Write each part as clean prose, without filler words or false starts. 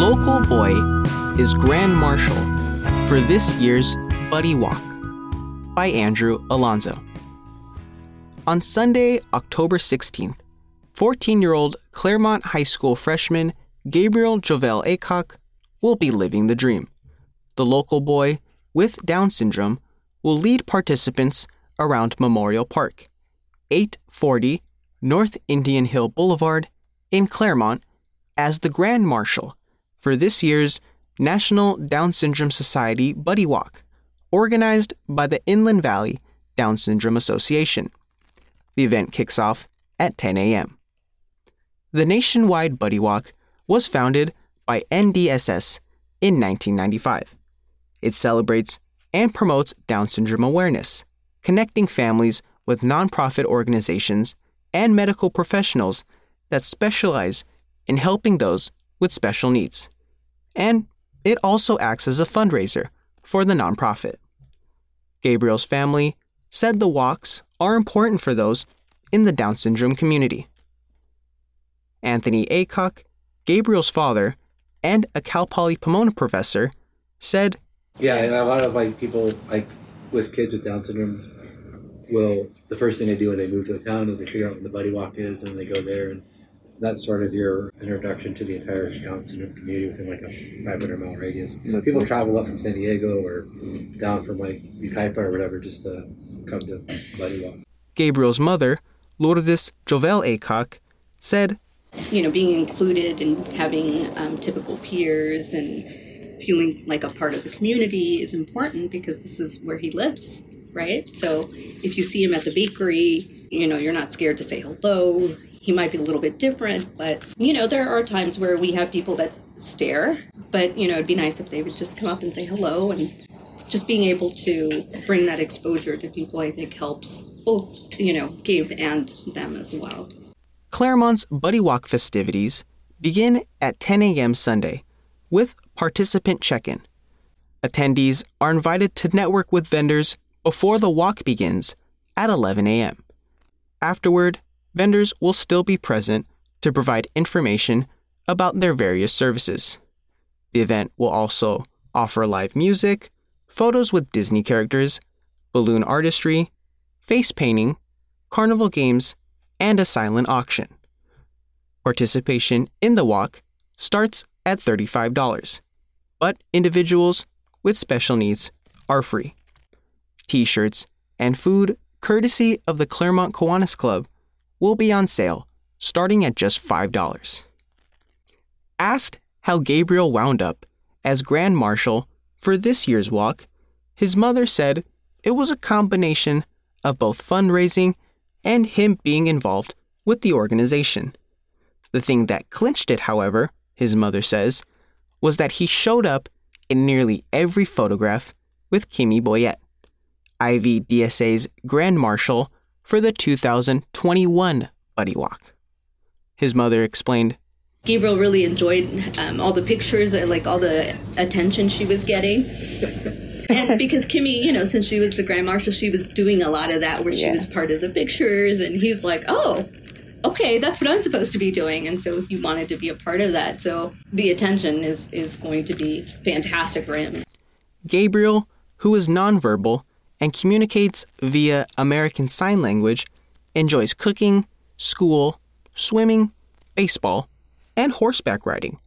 local boy is Grand Marshal for this year's Buddy Walk by Andrew Alonzo. On Sunday, October 16th, 14-year-old Claremont High School freshman Gabriel Jovel Aycock will be living the dream. The local boy with Down syndrome will lead participants around Memorial Park, 840 North Indian Hill Boulevard in Claremont, as the Grand Marshal for this year's National Down Syndrome Society Buddy Walk, organized by the Inland Valley Down Syndrome Association. The event kicks off at 10 a.m. The nationwide Buddy Walk was founded by NDSS in 1995. It celebrates and promotes Down syndrome awareness, connecting families with nonprofit organizations and medical professionals that specialize in helping those with special needs. And it also acts as a fundraiser for the nonprofit. Gabriel's family said the walks are important for those in the Down syndrome community. Anthony Aycock, Gabriel's father, and a Cal Poly Pomona professor, said, "Yeah, and a lot of people with kids with Down syndrome the first thing they do when they move to a town is they figure out what the Buddy Walk is, and they go there, and that's sort of your introduction to the entire Down syndrome community within a 500-mile radius. So people travel up from San Diego or down from Yucaipa or whatever just to come to Buddy Walk." Gabriel's mother, Lourdes Jovel Aycock, said, "Being included and having typical peers and feeling like a part of the community is important because this is where he lives, right? So if you see him at the bakery, you're not scared to say hello. He might be a little bit different, but, there are times where we have people that stare, but, it'd be nice if they would just come up and say hello. And just being able to bring that exposure to people, I think, helps both, Gabe and them as well." Claremont's Buddy Walk festivities begin at 10 a.m. Sunday with participant check-in. Attendees are invited to network with vendors before the walk begins at 11 a.m. Afterward, vendors will still be present to provide information about their various services. The event will also offer live music, photos with Disney characters, balloon artistry, face painting, carnival games, and a silent auction. Participation in the walk starts at $35, but individuals with special needs are free. T-shirts and food courtesy of the Claremont Kiwanis Club will be on sale, starting at just $5. Asked how Gabriel wound up as Grand Marshal for this year's walk, his mother said it was a combination of both fundraising and him being involved with the organization. The thing that clinched it, however, his mother says, was that he showed up in nearly every photograph with Kimmy Boyette, IVDSA's Grand Marshal for the 2021 Buddy Walk. His mother explained, "Gabriel really enjoyed all the pictures, all the attention she was getting." And because Kimmy, since she was the Grand Marshal, she was doing a lot of that where she was part of the pictures. And he's like, "Oh, okay, that's what I'm supposed to be doing." And so he wanted to be a part of that. So the attention is going to be fantastic for him. Gabriel, who is nonverbal and communicates via American Sign Language, enjoys cooking, school, swimming, baseball, and horseback riding.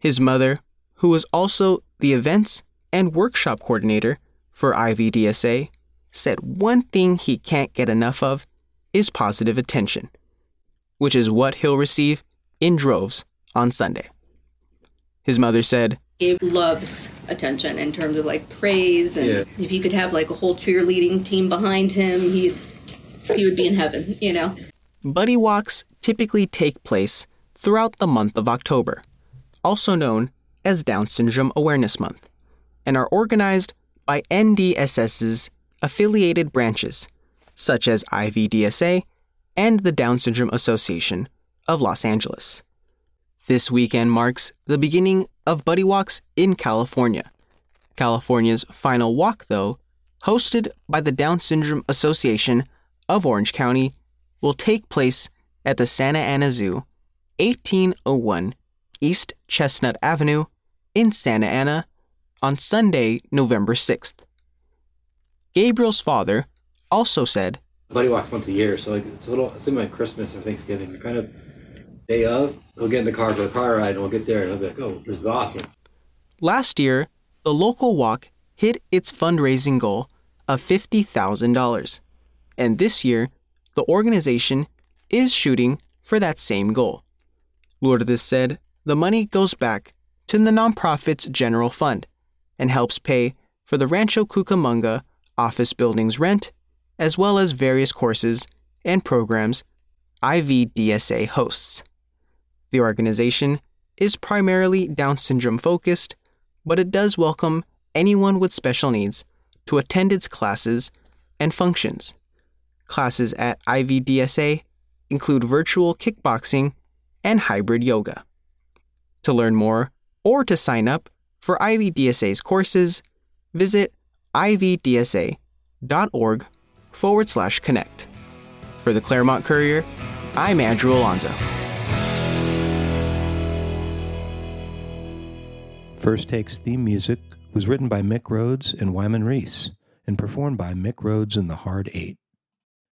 His mother, who was also the events and workshop coordinator for IVDSA, said one thing he can't get enough of is positive attention, which is what he'll receive in droves on Sunday. His mother said, "Gabe loves attention in terms of praise, and if he could have a whole cheerleading team behind him, he would be in heaven, Buddy Walks typically take place throughout the month of October, also known as Down Syndrome Awareness Month, and are organized by NDSS's affiliated branches, such as IVDSA and the Down Syndrome Association of Los Angeles. This weekend marks the beginning of Buddy Walks in California. California's final walk, though, hosted by the Down Syndrome Association of Orange County, will take place at the Santa Ana Zoo, 1801 East Chestnut Avenue in Santa Ana on Sunday, November 6th. Gabriel's father also said, Buddy walks once a year, so it's like Christmas or Thanksgiving. The kind of day of, he'll get in the car for a car ride and we'll get there and he'll be like, oh, this is awesome. Last year, the local walk hit its fundraising goal of $50,000. And this year, the organization is shooting for that same goal. Lourdes said the money goes back to the nonprofit's general fund and helps pay for the Rancho Cucamonga office building's rent, as well as various courses and programs IVDSA hosts. The organization is primarily Down syndrome focused, but it does welcome anyone with special needs to attend its classes and functions. Classes at IVDSA include virtual kickboxing and hybrid yoga. To learn more or to sign up for IVDSA's courses, visit ivdsa.org/connect. For the Claremont Courier, I'm Andrew Alonzo. First Take's theme music was written by Mick Rhodes and Wyman Reese and performed by Mick Rhodes and the Hard Eight.